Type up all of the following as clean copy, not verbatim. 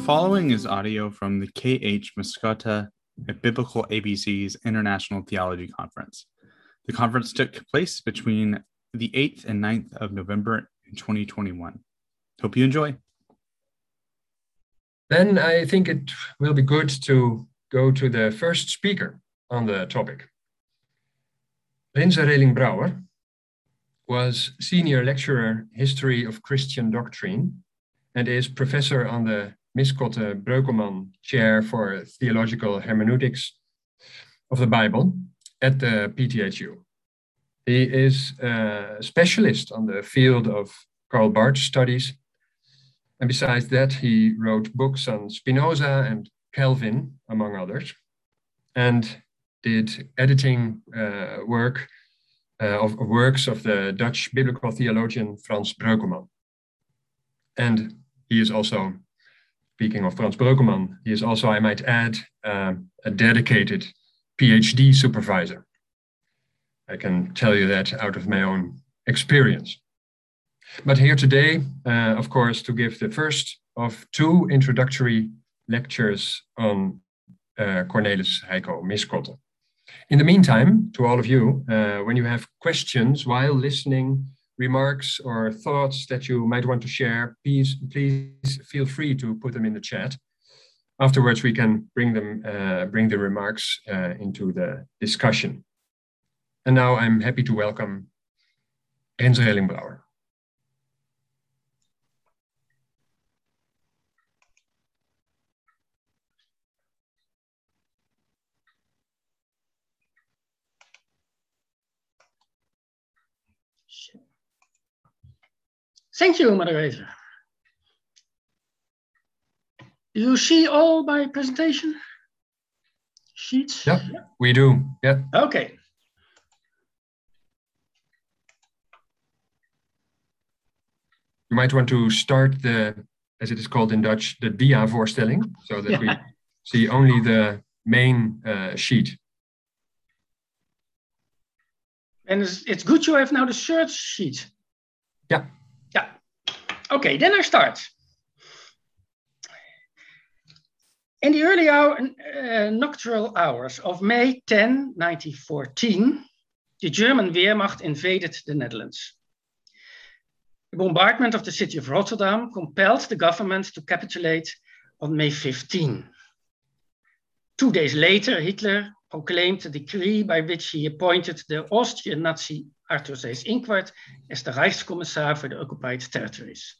The following is audio from the K.H. Miskotte at Biblical ABC's International Theology Conference. The conference took place between the 8th and 9th of November in 2021. Hope you enjoy. Then I think it will be good to go to the first speaker on the topic. Rinse Reeling Brouwer was Senior Lecturer, History of Christian Doctrine, and is Professor on the Miskotte/Breukelman Chair for Theological Hermeneutics of the Bible at the PTHU. He is a specialist on the field of Karl Barth studies, and besides that, he wrote books on Spinoza and Calvin, among others, and did editing work of works of the Dutch biblical theologian Frans Breukelman. And he is also, speaking of Frans Breukelman, he is also, I might add, a dedicated PhD supervisor. I can tell you that out of my own experience. But here today, of course, to give the first of two introductory lectures on Cornelis Heiko Miskotte. In the meantime, to all of you, when you have questions while listening, remarks or thoughts that you might want to share, please feel free to put them in the chat. Afterwards, we can bring the remarks into the discussion. And now I'm happy to welcome Rinse Reeling Brouwer. Thank you, moderator. You see all my presentation sheets? Yep, yeah. We do. Yeah. Okay. You might want to start the, as it is called in Dutch, the dia-voorstelling, so that we see only the main sheet. And it's good you have now the search sheet. Yeah. Yeah. Okay, then I start. In the early nocturnal hours of May 10, 1914, the German Wehrmacht invaded the Netherlands. The bombardment of the city of Rotterdam compelled the government to capitulate on May 15. 2 days later, Hitler proclaimed a decree by which he appointed the Austrian Nazi Arthur Seyss-Inquart as the Reichskommissar for the occupied territories.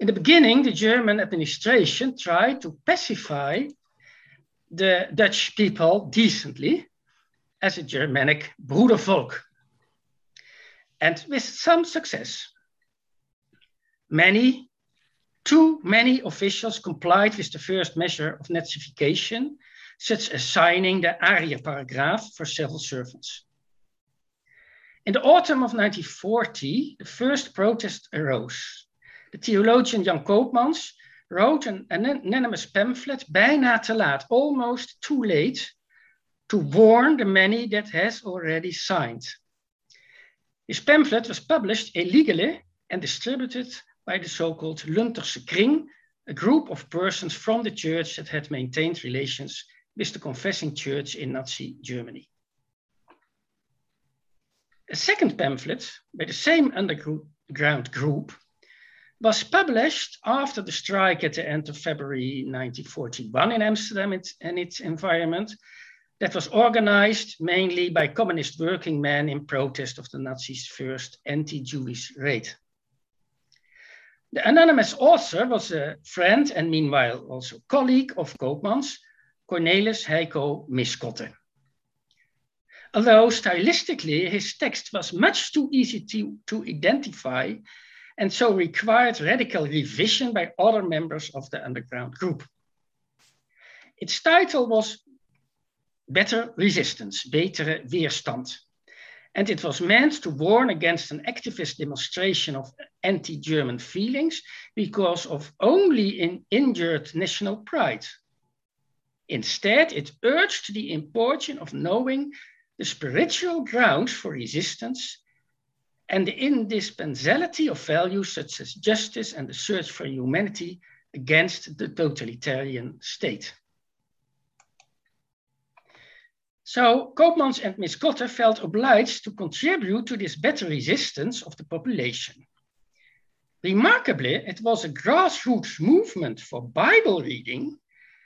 In the beginning, the German administration tried to pacify the Dutch people decently as a Germanic broedervolk, and with some success. Many, too many officials complied with the first measure of Nazification, such as signing the Arya paragraph for civil servants. In the autumn of 1940, the first protest arose. The theologian Jan Koopmans wrote an anonymous pamphlet, bijna te laat, almost too late, to warn the many that has already signed. His pamphlet was published illegally and distributed by the so-called Lunterse Kring, a group of persons from the church that had maintained relations with the Confessing Church in Nazi Germany. A second pamphlet by the same underground group was published after the strike at the end of February 1941 in Amsterdam and its environment, that was organized mainly by communist working men in protest of the Nazis' first anti-Jewish raid. The anonymous author was a friend and meanwhile also colleague of Koopmans, Cornelis Heiko Miskotte. Although stylistically, his text was much too easy to identify and so required radical revision by other members of the underground group. Its title was Better Resistance, Betere Weerstand, and it was meant to warn against an activist demonstration of anti-German feelings because of only an injured national pride. Instead, it urged the importance of knowing the spiritual grounds for resistance and the indispensability of values such as justice and the search for humanity against the totalitarian state. So Koopmans and Miskotte felt obliged to contribute to this better resistance of the population. Remarkably, it was a grassroots movement for Bible reading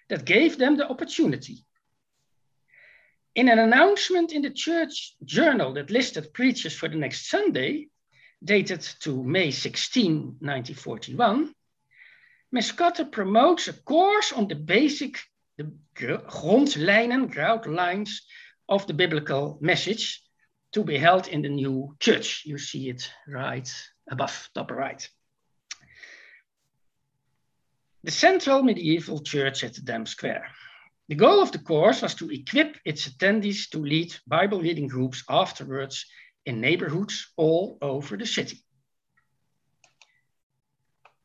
that gave them the opportunity. In an announcement in the church journal that listed preachers for the next Sunday, dated to May 16, 1941, Miskotte promotes a course on the basic groundlines of the biblical message to be held in the new church. You see it right above, top right. The central medieval church at the Dam Square. The goal of the course was to equip its attendees to lead Bible reading groups afterwards in neighborhoods all over the city.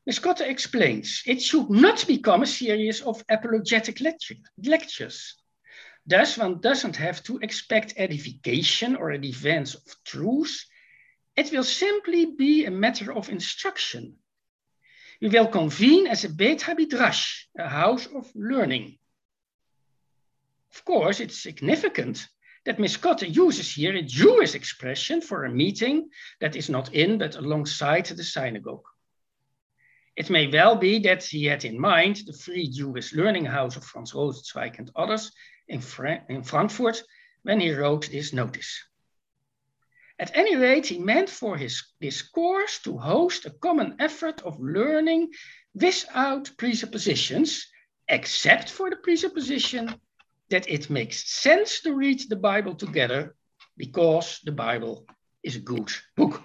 Miskotte explains, it should not become a series of apologetic lectures. Thus, one doesn't have to expect edification or a defense of truth. It will simply be a matter of instruction. We will convene as a Beit Habidrash, a house of learning. Of course, it's significant that Miskotte uses here a Jewish expression for a meeting that is not in but alongside the synagogue. It may well be that he had in mind the free Jewish learning house of Franz Rosenzweig and others in Frankfurt when he wrote this notice. At any rate, he meant for this course to host a common effort of learning without presuppositions, except for the presupposition that it makes sense to read the Bible together because the Bible is a good book.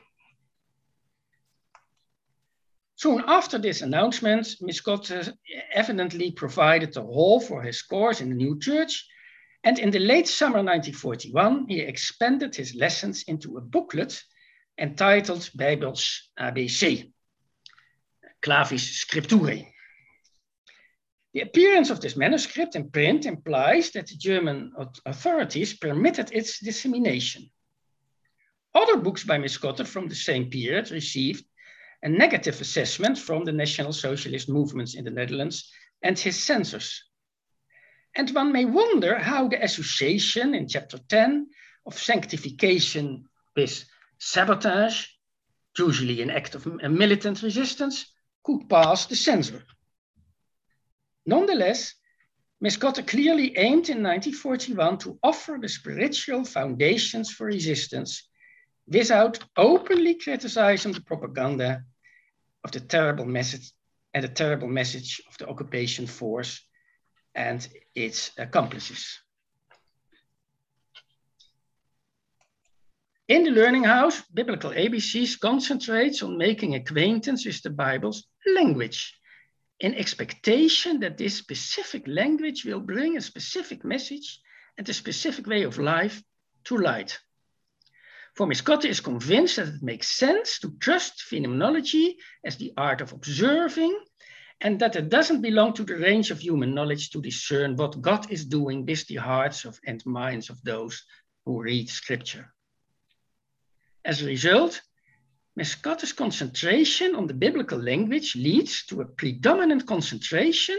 Soon after this announcement, Miskotte evidently provided the hall for his course in the new church. And in the late summer 1941, he expanded his lessons into a booklet entitled Bijbels ABC, Clavis Scripturae. The appearance of this manuscript in print implies that the German authorities permitted its dissemination. Other books by Miskotte from the same period received a negative assessment from the National Socialist movements in the Netherlands and his censors. And one may wonder how the association in chapter 10 of sanctification with sabotage, usually an act of militant resistance, could pass the censor. Nonetheless, Miskotte clearly aimed in 1941 to offer the spiritual foundations for resistance without openly criticizing the propaganda of the terrible message and the terrible message of the occupation force and its accomplices. In the Learning House, Biblical ABCs concentrates on making acquaintance with the Bible's language in expectation that this specific language will bring a specific message and a specific way of life to light. For Miskotte is convinced that it makes sense to trust phenomenology as the art of observing, and that it doesn't belong to the range of human knowledge to discern what God is doing with the hearts and minds of those who read scripture. As a result, Miskotte's concentration on the biblical language leads to a predominant concentration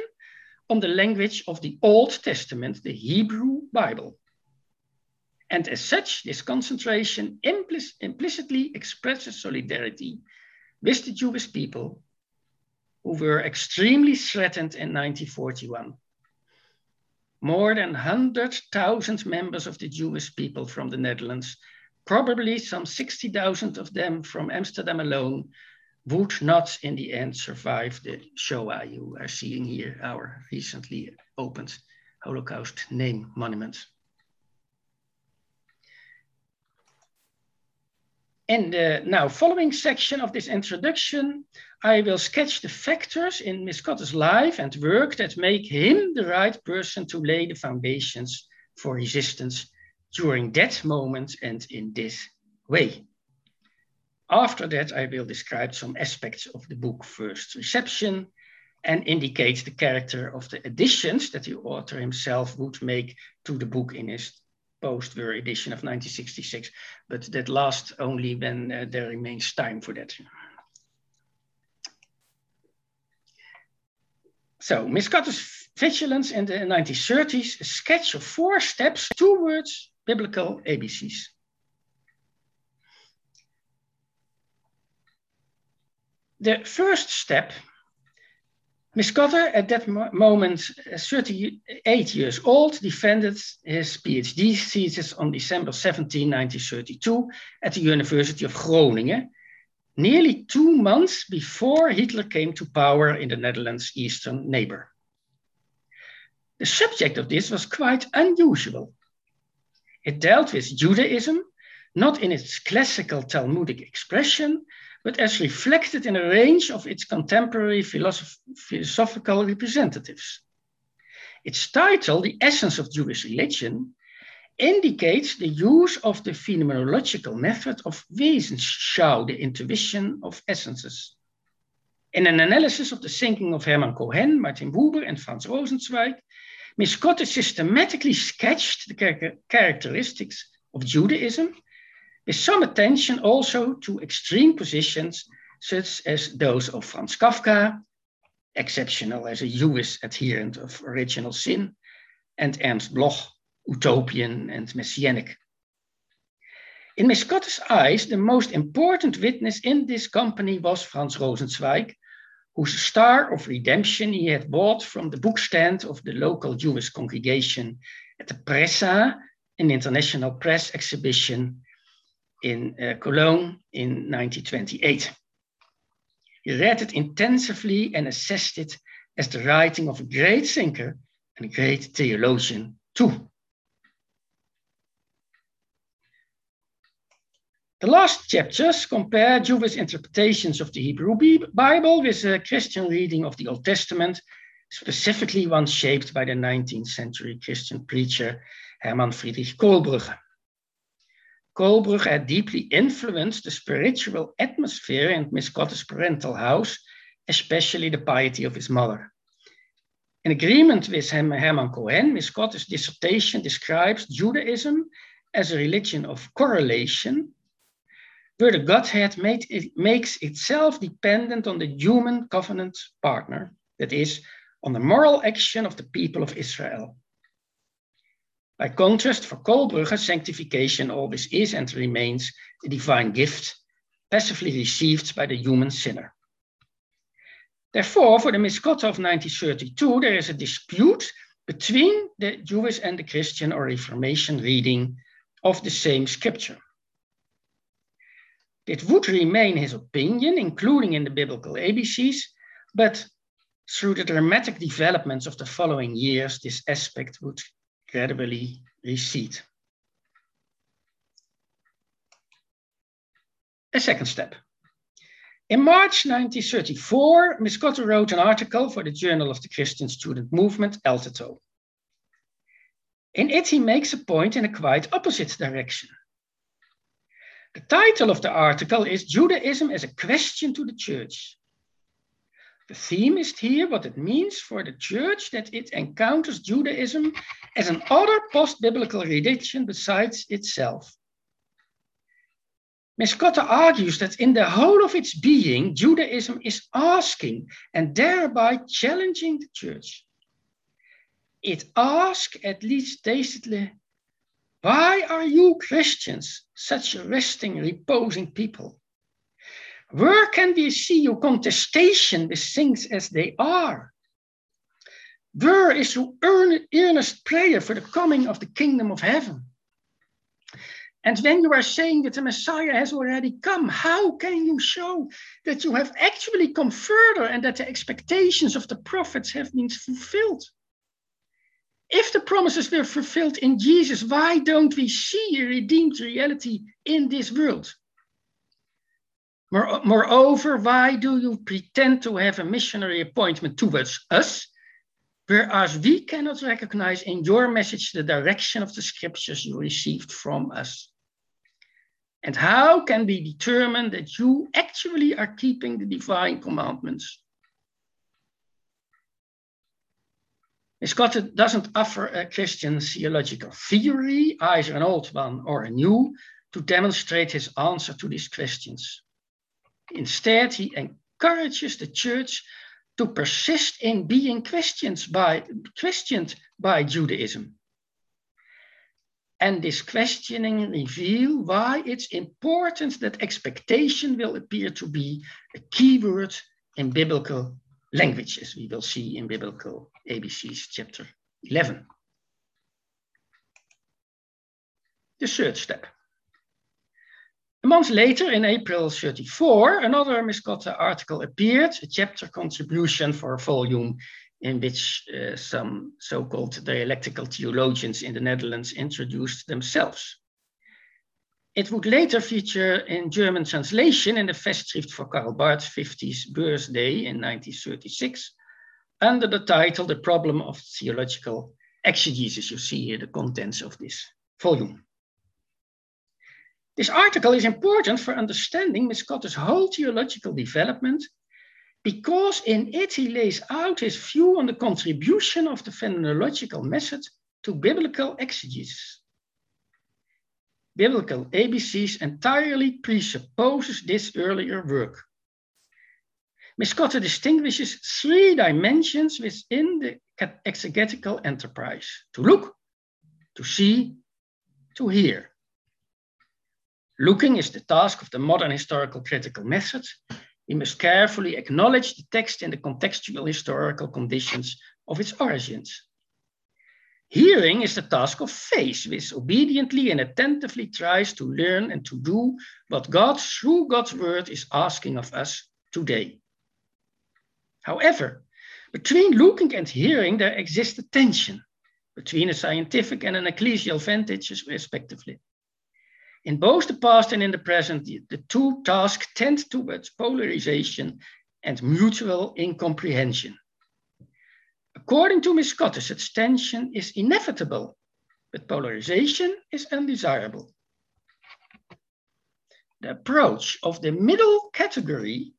on the language of the Old Testament, the Hebrew Bible. And as such, this concentration implicitly expresses solidarity with the Jewish people who were extremely threatened in 1941. More than 100,000 members of the Jewish people from the Netherlands, probably some 60,000 of them from Amsterdam alone, would not in the end survive the Shoah. You are seeing here our recently opened Holocaust name monument. In the now following section of this introduction, I will sketch the factors in Miskotte's life and work that make him the right person to lay the foundations for resistance during that moment and in this way. After that, I will describe some aspects of the book First Reception and indicate the character of the additions that the author himself would make to the book in his post-war edition of 1966, but that lasts only when there remains time for that. So Miskotte's vigilance in the 1930s, a sketch of 4 steps towards biblical ABCs. The first step, Miskotte, at that moment 38 years old, defended his PhD thesis on December 17, 1932 at the University of Groningen, nearly 2 months before Hitler came to power in the Netherlands' eastern neighbor. The subject of this was quite unusual. It dealt with Judaism, not in its classical Talmudic expression, but as reflected in a range of its contemporary philosophical representatives. Its title, The Essence of Jewish Religion, indicates the use of the phenomenological method of Wesenschau, the intuition of essences. In an analysis of the thinking of Hermann Cohen, Martin Buber, and Franz Rosenzweig, Miskotte systematically sketched the characteristics of Judaism, with some attention also to extreme positions, such as those of Franz Kafka, exceptional as a Jewish adherent of original sin, and Ernst Bloch, utopian and messianic. In Miskotte's eyes, the most important witness in this company was Franz Rosenzweig, whose Star of Redemption he had bought from the bookstand of the local Jewish congregation at the Pressa, an international press exhibition in Cologne in 1928. He read it intensively and assessed it as the writing of a great thinker and a great theologian too. The last chapters compare Jewish interpretations of the Hebrew Bible with a Christian reading of the Old Testament, specifically one shaped by the 19th century Christian preacher Hermann Friedrich Kohlbrügge. Kohlbrügge had deeply influenced the spiritual atmosphere in Miskotte's parental house, especially the piety of his mother. In agreement with Hermann Cohen, Miskotte's dissertation describes Judaism as a religion of correlation, where the Godhead makes itself dependent on the human covenant partner, that is, on the moral action of the people of Israel. By contrast, for Kohlbrügge, sanctification always is and remains a divine gift, passively received by the human sinner. Therefore, for the Miskotte of 1932, there is a dispute between the Jewish and the Christian or Reformation reading of the same scripture. It would remain his opinion, including in the biblical ABCs, but through the dramatic developments of the following years, this aspect would gradually recede. A second step. In March 1934, Miskotte wrote an article for the Journal of the Christian Student Movement, Altato. In it, he makes a point in a quite opposite direction. The title of the article is Judaism as a Question to the Church. The theme is here what it means for the church that it encounters Judaism as an other post-biblical religion besides itself. Miskotte argues that in the whole of its being, Judaism is asking and thereby challenging the church. It asks, at least tacitly, why are you Christians such a resting, reposing people? Where can we see your contestation with things as they are? Where is your earnest prayer for the coming of the kingdom of heaven? And when you are saying that the Messiah has already come, how can you show that you have actually come further and that the expectations of the prophets have been fulfilled? If the promises were fulfilled in Jesus, why don't we see a redeemed reality in this world? Moreover, why do you pretend to have a missionary appointment towards us, whereas we cannot recognize in your message the direction of the scriptures you received from us? And how can we determine that you actually are keeping the divine commandments? Miskotte doesn't offer a Christian theological theory, either an old one or a new, to demonstrate his answer to these questions. Instead, he encourages the church to persist in being questioned by Judaism. And this questioning reveals why it's important that expectation will appear to be a key word in biblical language, as we will see in Biblical ABC's chapter 11. The third step. A month later, in April 34, another Miskotte article appeared, a chapter contribution for a volume in which some so-called dialectical theologians in the Netherlands introduced themselves. It would later feature in German translation in the Festschrift for Karl Barth's 50th birthday in 1936, under the title The Problem of Theological Exegesis. You see here the contents of this volume. This article is important for understanding Miskotte's whole theological development, because in it he lays out his view on the contribution of the phenomenological method to biblical exegesis. Biblical ABCs entirely presupposes this earlier work. Miskotte distinguishes three dimensions within the exegetical enterprise: to look, to see, to hear. Looking is the task of the modern historical critical method. We must carefully acknowledge the text in the contextual historical conditions of its origins. Hearing is the task of faith, which obediently and attentively tries to learn and to do what God, through God's word, is asking of us today. However, between looking and hearing, there exists a tension between a scientific and an ecclesial vantage, respectively. In both the past and in the present, the two tasks tend towards polarization and mutual incomprehension. According to Miskotte, such tension is inevitable, but polarization is undesirable. The approach of the middle category,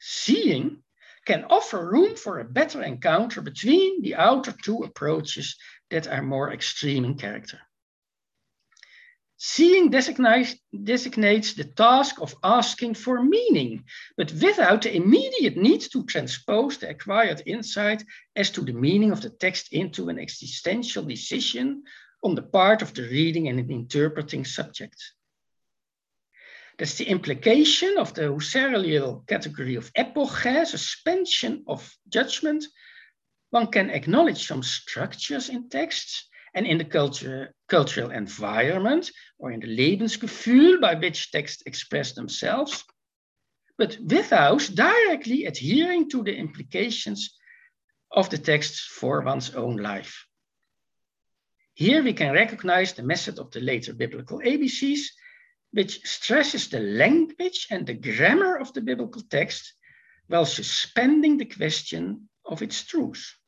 seeing, can offer room for a better encounter between the outer two approaches that are more extreme in character. Seeing designates the task of asking for meaning, but without the immediate need to transpose the acquired insight as to the meaning of the text into an existential decision on the part of the reading and interpreting subject. That's the implication of the Husserlian category of epoché, suspension of judgment. One can acknowledge some structures in texts and in the cultural environment, or in the Lebensgefühl by which texts express themselves, but without directly adhering to the implications of the texts for one's own life. Here we can recognize the method of the later biblical ABCs, which stresses the language and the grammar of the biblical text while suspending the question of its truth.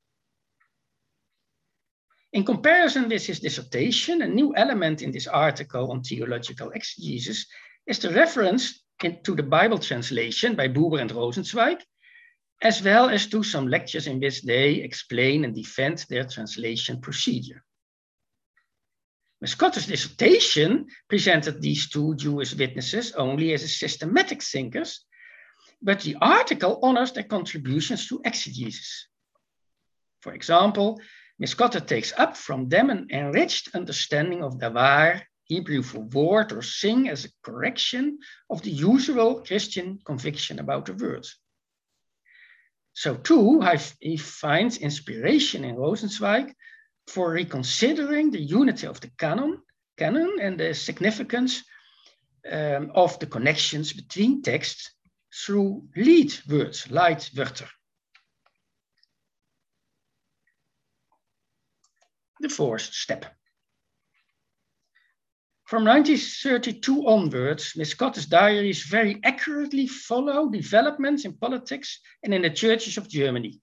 In comparison with his dissertation, a new element in this article on theological exegesis is the reference to the Bible translation by Buber and Rosenzweig, as well as to some lectures in which they explain and defend their translation procedure. Miskotte's dissertation presented these two Jewish witnesses only as systematic thinkers, but the article honors their contributions to exegesis. For example, Miskotte takes up from them an enriched understanding of davar, Hebrew for word or thing, as a correction of the usual Christian conviction about the word. So too, he finds inspiration in Rosenzweig for reconsidering the unity of the canon and the significance of the connections between texts through leadwords, leidwörter. The fourth step. From 1932 onwards, Miskotte's diaries very accurately follow developments in politics and in the churches of Germany.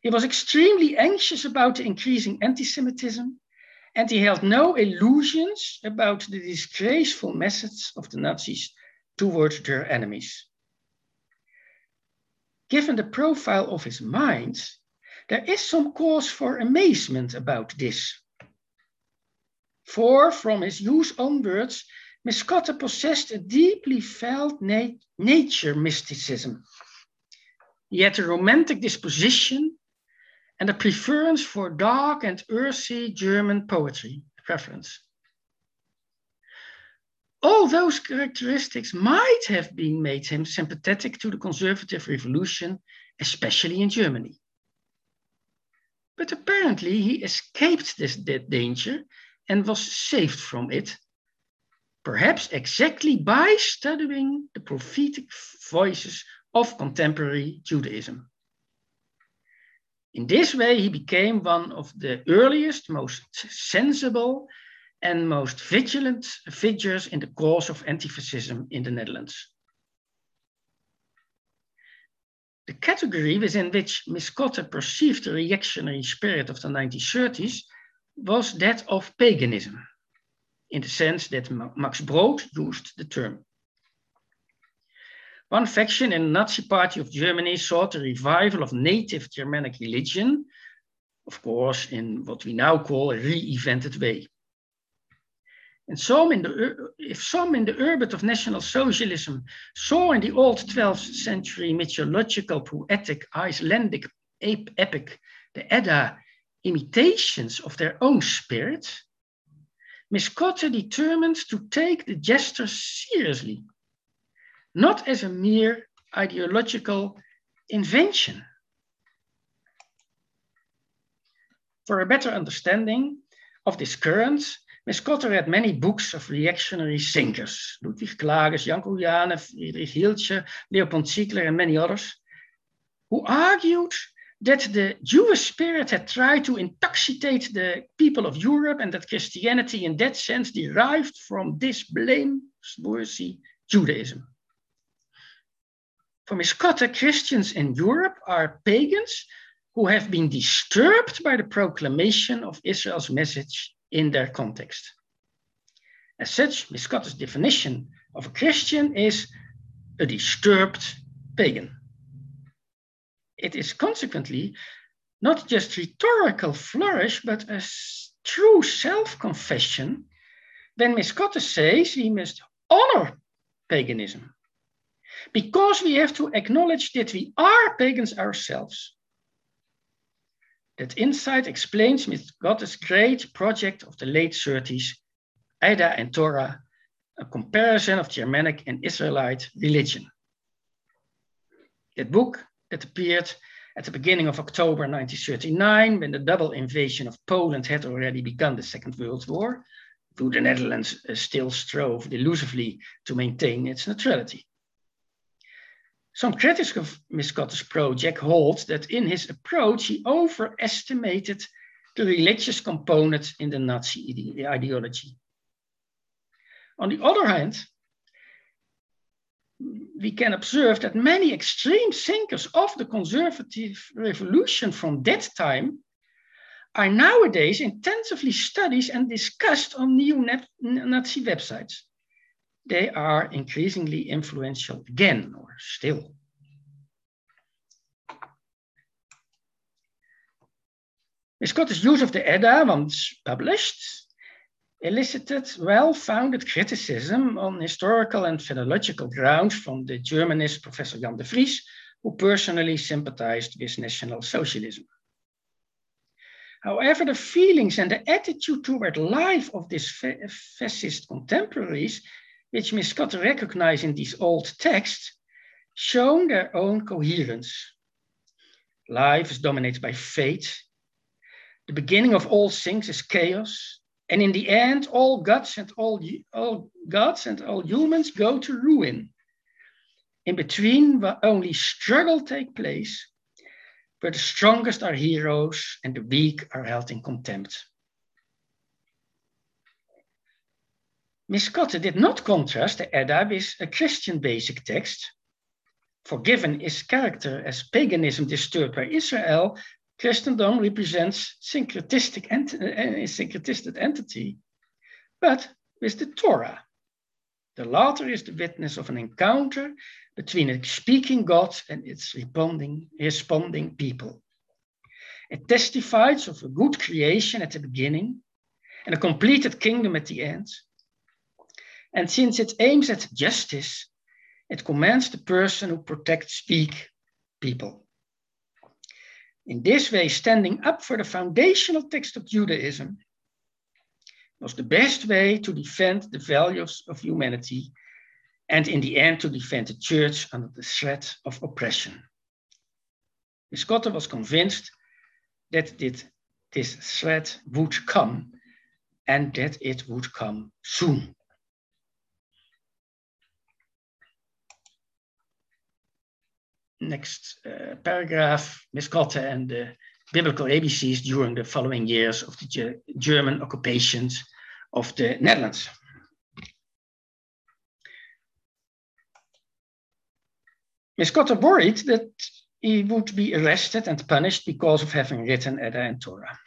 He was extremely anxious about the increasing anti-Semitism, and he held no illusions about the disgraceful methods of the Nazis towards their enemies. Given the profile of his mind, there is some cause for amazement about this. For from his youth onwards, Miskotte possessed a deeply felt nature mysticism. yet a romantic disposition and a preference for dark and earthy German poetry, preference. All those characteristics might have been made him sympathetic to the conservative revolution, especially in Germany. But apparently he escaped this danger and was saved from it, perhaps exactly by studying the prophetic voices of contemporary Judaism. In this way, he became one of the earliest, most sensible and most vigilant figures in the cause of anti-fascism in the Netherlands. The category within which Miskotte perceived the reactionary spirit of the 1930s was that of paganism, in the sense that Max Brod used the term. One faction in the Nazi Party of Germany sought the revival of native Germanic religion, of course, in what we now call a reinvented way. And if some in the orbit of National Socialism saw in the old 12th century mythological, poetic, Icelandic epic, the Edda, imitations of their own spirit, Miskotte determined to take the gesture seriously, not as a mere ideological invention. For a better understanding of this current, Miskotte read many books of reactionary thinkers, Ludwig Klages, Jan Koopmans, Friedrich Hielsche, Leopold Ziegler, and many others, who argued that the Jewish spirit had tried to intoxicate the people of Europe and that Christianity in that sense derived from this blameworthy Judaism. For Miskotte, Christians in Europe are pagans who have been disturbed by the proclamation of Israel's message in their context. As such, Miskotte's definition of a Christian is a disturbed pagan. It is consequently not just rhetorical flourish, but a true self-confession when Miskotte says we must honor paganism, because we have to acknowledge that we are pagans ourselves. That insight explains Miskotte's great project of the late 30s, Edda and Torah, a comparison of Germanic and Israelite religion. That book that appeared at the beginning of October 1939, when the double invasion of Poland had already begun the Second World War, though the Netherlands still strove delusively to maintain its neutrality. Some critics of Miskotte's project hold that in his approach, he overestimated the religious component in the Nazi ideology. On the other hand, we can observe that many extreme thinkers of the conservative revolution from that time are nowadays intensively studied and discussed on neo-Nazi websites. They are increasingly influential again, or still. Miskotte's use of the Edda, once published, elicited well-founded criticism on historical and philological grounds from the Germanist Professor Jan de Vries, who personally sympathized with National Socialism. However, the feelings and the attitude toward life of these fascist contemporaries, which Miskotte recognized in these old texts, shown their own coherence. Life is dominated by fate. The beginning of all things is chaos. And in the end, all gods and all humans go to ruin. In between, where only struggle take place, where the strongest are heroes and the weak are held in contempt. Miskotte did not contrast the Edda with a Christian basic text. For given its character as paganism disturbed by Israel, Christendom represents syncretistic entity, but with the Torah. The latter is the witness of an encounter between a speaking God and its responding people. It testifies of a good creation at the beginning and a completed kingdom at the end. And since it aims at justice, it commands the person who protects weak people. in this way standing up for the foundational text of Judaism was the best way to defend the values of humanity and in the end to defend the church under the threat of oppression. Miskotte was convinced that this threat would come and that it would come soon. Next paragraph, Miskotte and the biblical ABCs during the following years of the German occupations of the Netherlands. Miskotte worried that he would be arrested and punished because of having written Edda and Torah.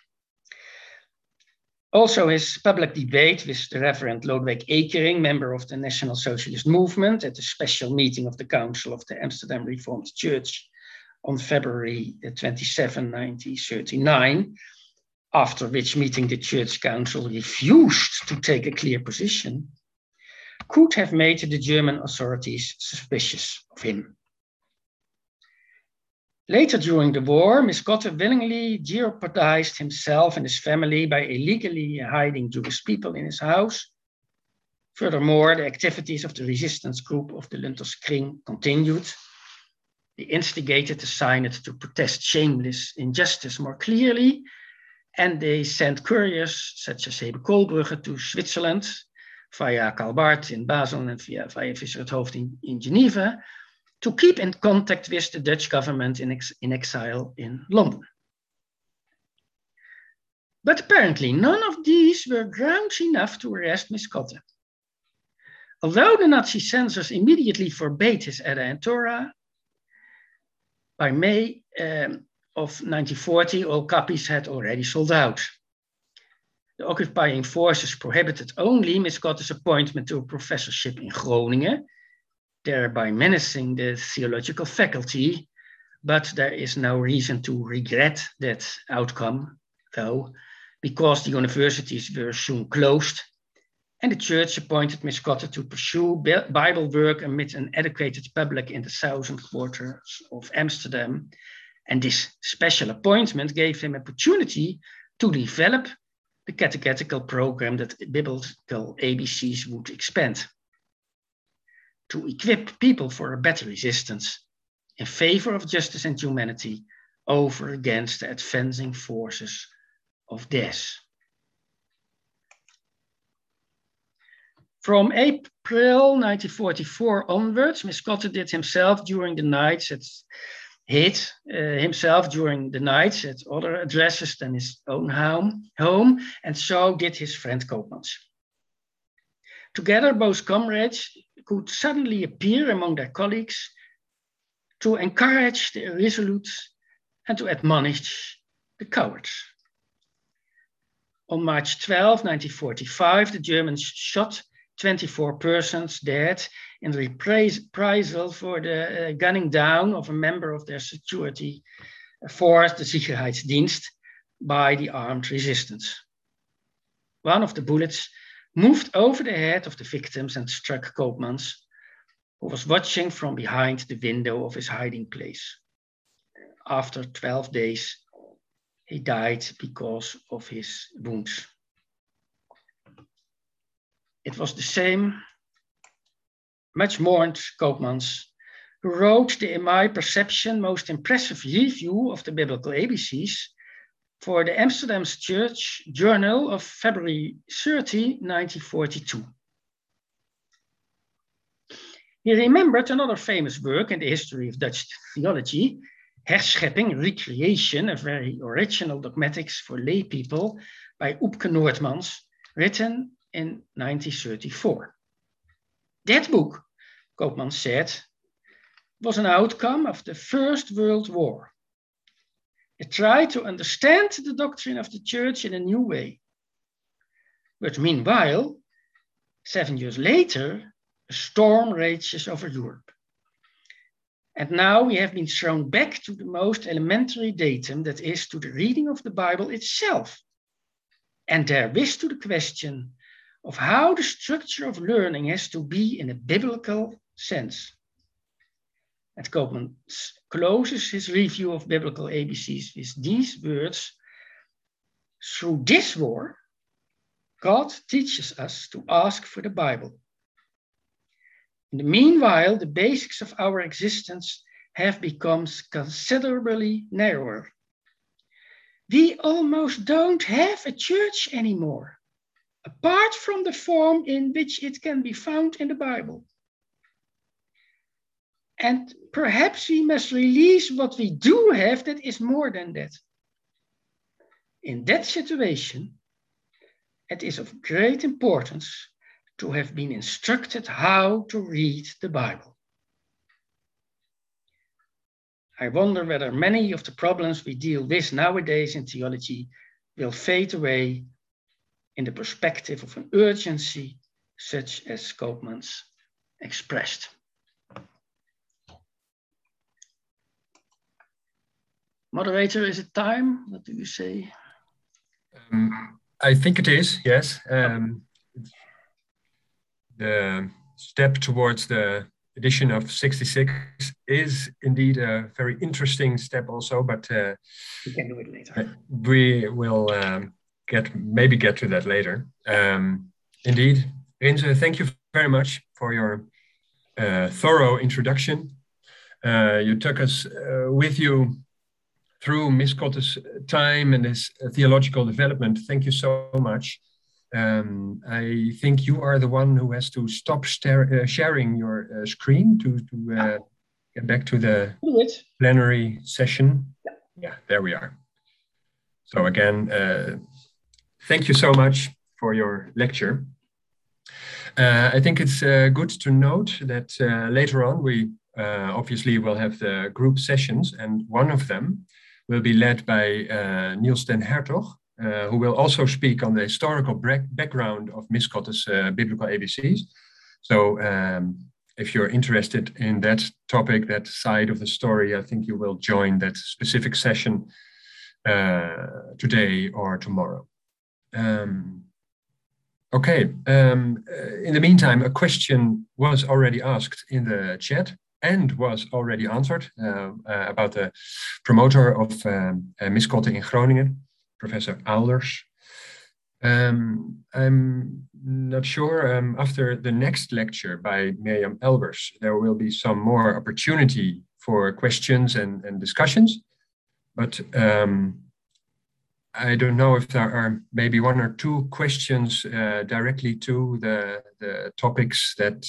Also, his public debate with the Reverend Lodewijk Ekering, member of the National Socialist Movement, at a special meeting of the Council of the Amsterdam Reformed Church on February 27, 1939, after which meeting the Church Council refused to take a clear position, could have made the German authorities suspicious of him. Later during the war, Miskotte willingly jeopardized himself and his family by illegally hiding Jewish people in his house. Furthermore, the activities of the resistance group of the Lunterse Kring continued. They instigated the Synod to protest shameless injustice more clearly, and they sent couriers such as Hermann Cohen to Switzerland via Karl Barth in Basel and via Visserthoofd in Geneva, to keep in contact with the Dutch government in exile in London. But apparently none of these were grounds enough to arrest Miskotte. Although the Nazi censors immediately forbade his Edda and Torah, by May of 1940, all copies had already sold out. The occupying forces prohibited only Miskotte's appointment to a professorship in Groningen, thereby menacing the theological faculty, but there is no reason to regret that outcome, though, because the universities were soon closed, and the church appointed Miskotte to pursue Bible work amid an educated public in the southern quarters of Amsterdam, and this special appointment gave him opportunity to develop the catechetical program that biblical ABCs would expand, to equip people for a better resistance in favor of justice and humanity over against the advancing forces of death. From April 1944 onwards, Miskotte did himself during the nights at other addresses than his own home, and so did his friend Koopmans. Together, both comrades could suddenly appear among their colleagues to encourage the irresolute and to admonish the cowards. On March 12, 1945, the Germans shot 24 persons dead in reprisal for the gunning down of a member of their security force, the Sicherheitsdienst, by the armed resistance. One of the bullets moved over the head of the victims and struck Koopmans, who was watching from behind the window of his hiding place. After 12 days, he died because of his wounds. It was the same much mourned Koopmans who wrote the, in my perception, most impressive review of the biblical ABCs for the Amsterdam Church Journal of February 30, 1942. He remembered another famous work in the history of Dutch theology, Herschepping, Recreation, a very original dogmatics for lay people by Oepke Noordmans, written in 1934. That book, Koopmans said, was an outcome of the First World War. It tried to understand the doctrine of the church in a new way. But meanwhile, 7 years later, a storm rages over Europe. And now we have been thrown back to the most elementary datum, that is, to the reading of the Bible itself, and therewith to the question of how the structure of learning has to be in a biblical sense. And Koopmans closes his review of biblical ABCs with these words: through this war, God teaches us to ask for the Bible. In the meanwhile, the basics of our existence have become considerably narrower. We almost don't have a church anymore, apart from the form in which it can be found in the Bible. And perhaps we must release what we do have that is more than that. In that situation, it is of great importance to have been instructed how to read the Bible. I wonder whether many of the problems we deal with nowadays in theology will fade away in the perspective of an urgency such as Koopmans expressed. Moderator, is it time? What do you say? I think it is, yes. The step towards the edition of 66 is indeed a very interesting step also, but we can do it later. We will maybe get to that later. Indeed, Rinse, thank you very much for your thorough introduction. You took us with you through Miskotte's time and his theological development. Thank you so much. I think you are the one who has to stop sharing your screen to get back to the plenary session. Yeah, there we are. So again, thank you so much for your lecture. I think it's good to note that later on we obviously will have the group sessions, and one of them will be led by Niels den Hertog, who will also speak on the historical background of Miskotte's biblical ABCs. So if you're interested in that topic, that side of the story, I think you will join that specific session today or tomorrow. Okay, in the meantime, a question was already asked in the chat and was already answered about the promoter of Miskotte in Groningen, Professor Alders. I'm not sure, after the next lecture by Mirjam Elbers, there will be some more opportunity for questions and discussions, but I don't know if there are maybe one or two questions directly to the topics that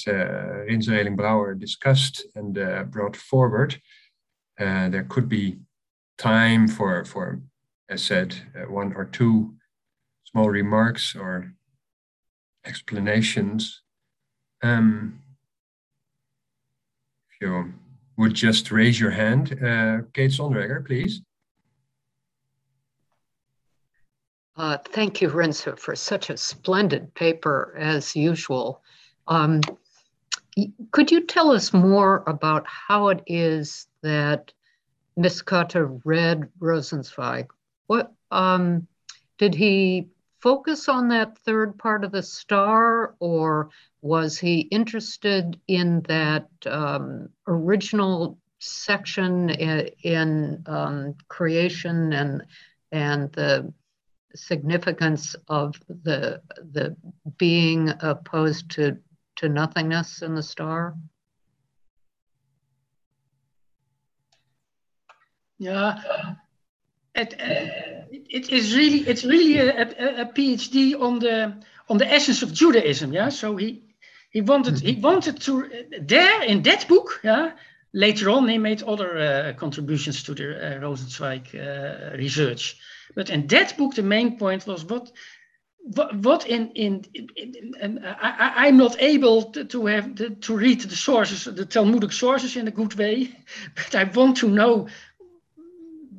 Rinse Reeling Brouwer discussed and brought forward. There could be time for as said, one or two small remarks or explanations. If you would just raise your hand, Kate Sonderegger, please. Thank you, Rinse, for such a splendid paper as usual. Could you tell us more about how it is that Miskotte read Rosenzweig? What did he focus on that third part of the star, or was he interested in that original section in creation and the significance of the being opposed to nothingness in the star? Yeah. It's really a PhD on the essence of Judaism, yeah. So he wanted to there in that book, yeah. Later on, he made other contributions to the Rosenzweig research, but in that book, the main point was I'm not able to read the sources, the Talmudic sources, in a good way, but I want to know,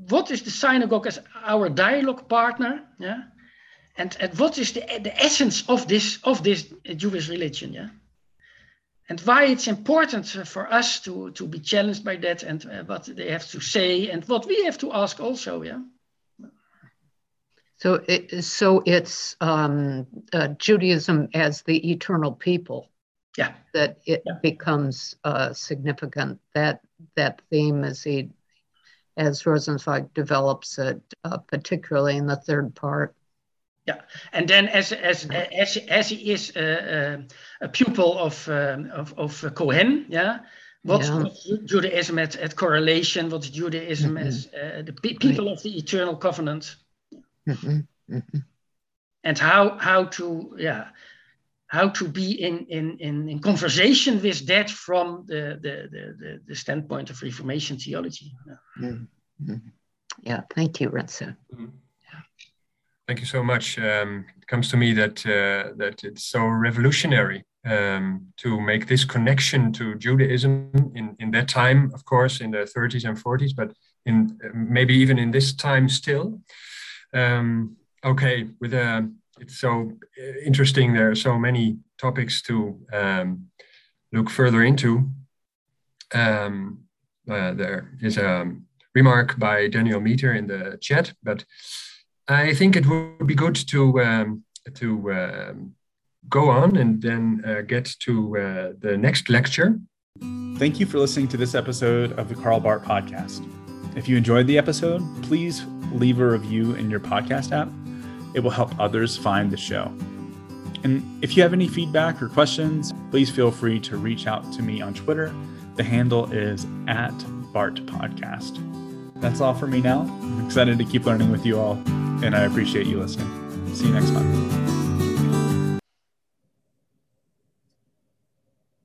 what is the synagogue as our dialogue partner, yeah, and what is the essence of this Jewish religion, yeah, and why it's important for us to be challenged by that, and what they have to say, and what we have to ask also, yeah. So it's Judaism as the eternal people. yeah, that it becomes significant. That theme as Rosenzweig develops it, particularly in the third part. Yeah, and then as he is a pupil of Cohen, yeah. What's Judaism at correlation? What's Judaism as the people of the eternal covenant? And how to be in conversation with that from the standpoint of Reformation theology. Yeah, yeah, thank you, Rinse. Thank you so much. It comes to me that it's so revolutionary. To make this connection to Judaism in that time, of course, in the 30s and 40s, but in maybe even in this time still. Okay, it's so interesting. There are so many topics to look further into. There is a remark by Daniel Meter in the chat, but I think it would be good to go on and then get to the next lecture. Thank you for listening to this episode of the Karl Barth Podcast. If you enjoyed the episode, please leave a review in your podcast app. It will help others find the show. And if you have any feedback or questions, please feel free to reach out to me on Twitter. The handle is @BarthPodcast. That's all for me now. I'm excited to keep learning with you all, and I appreciate you listening. See you next time.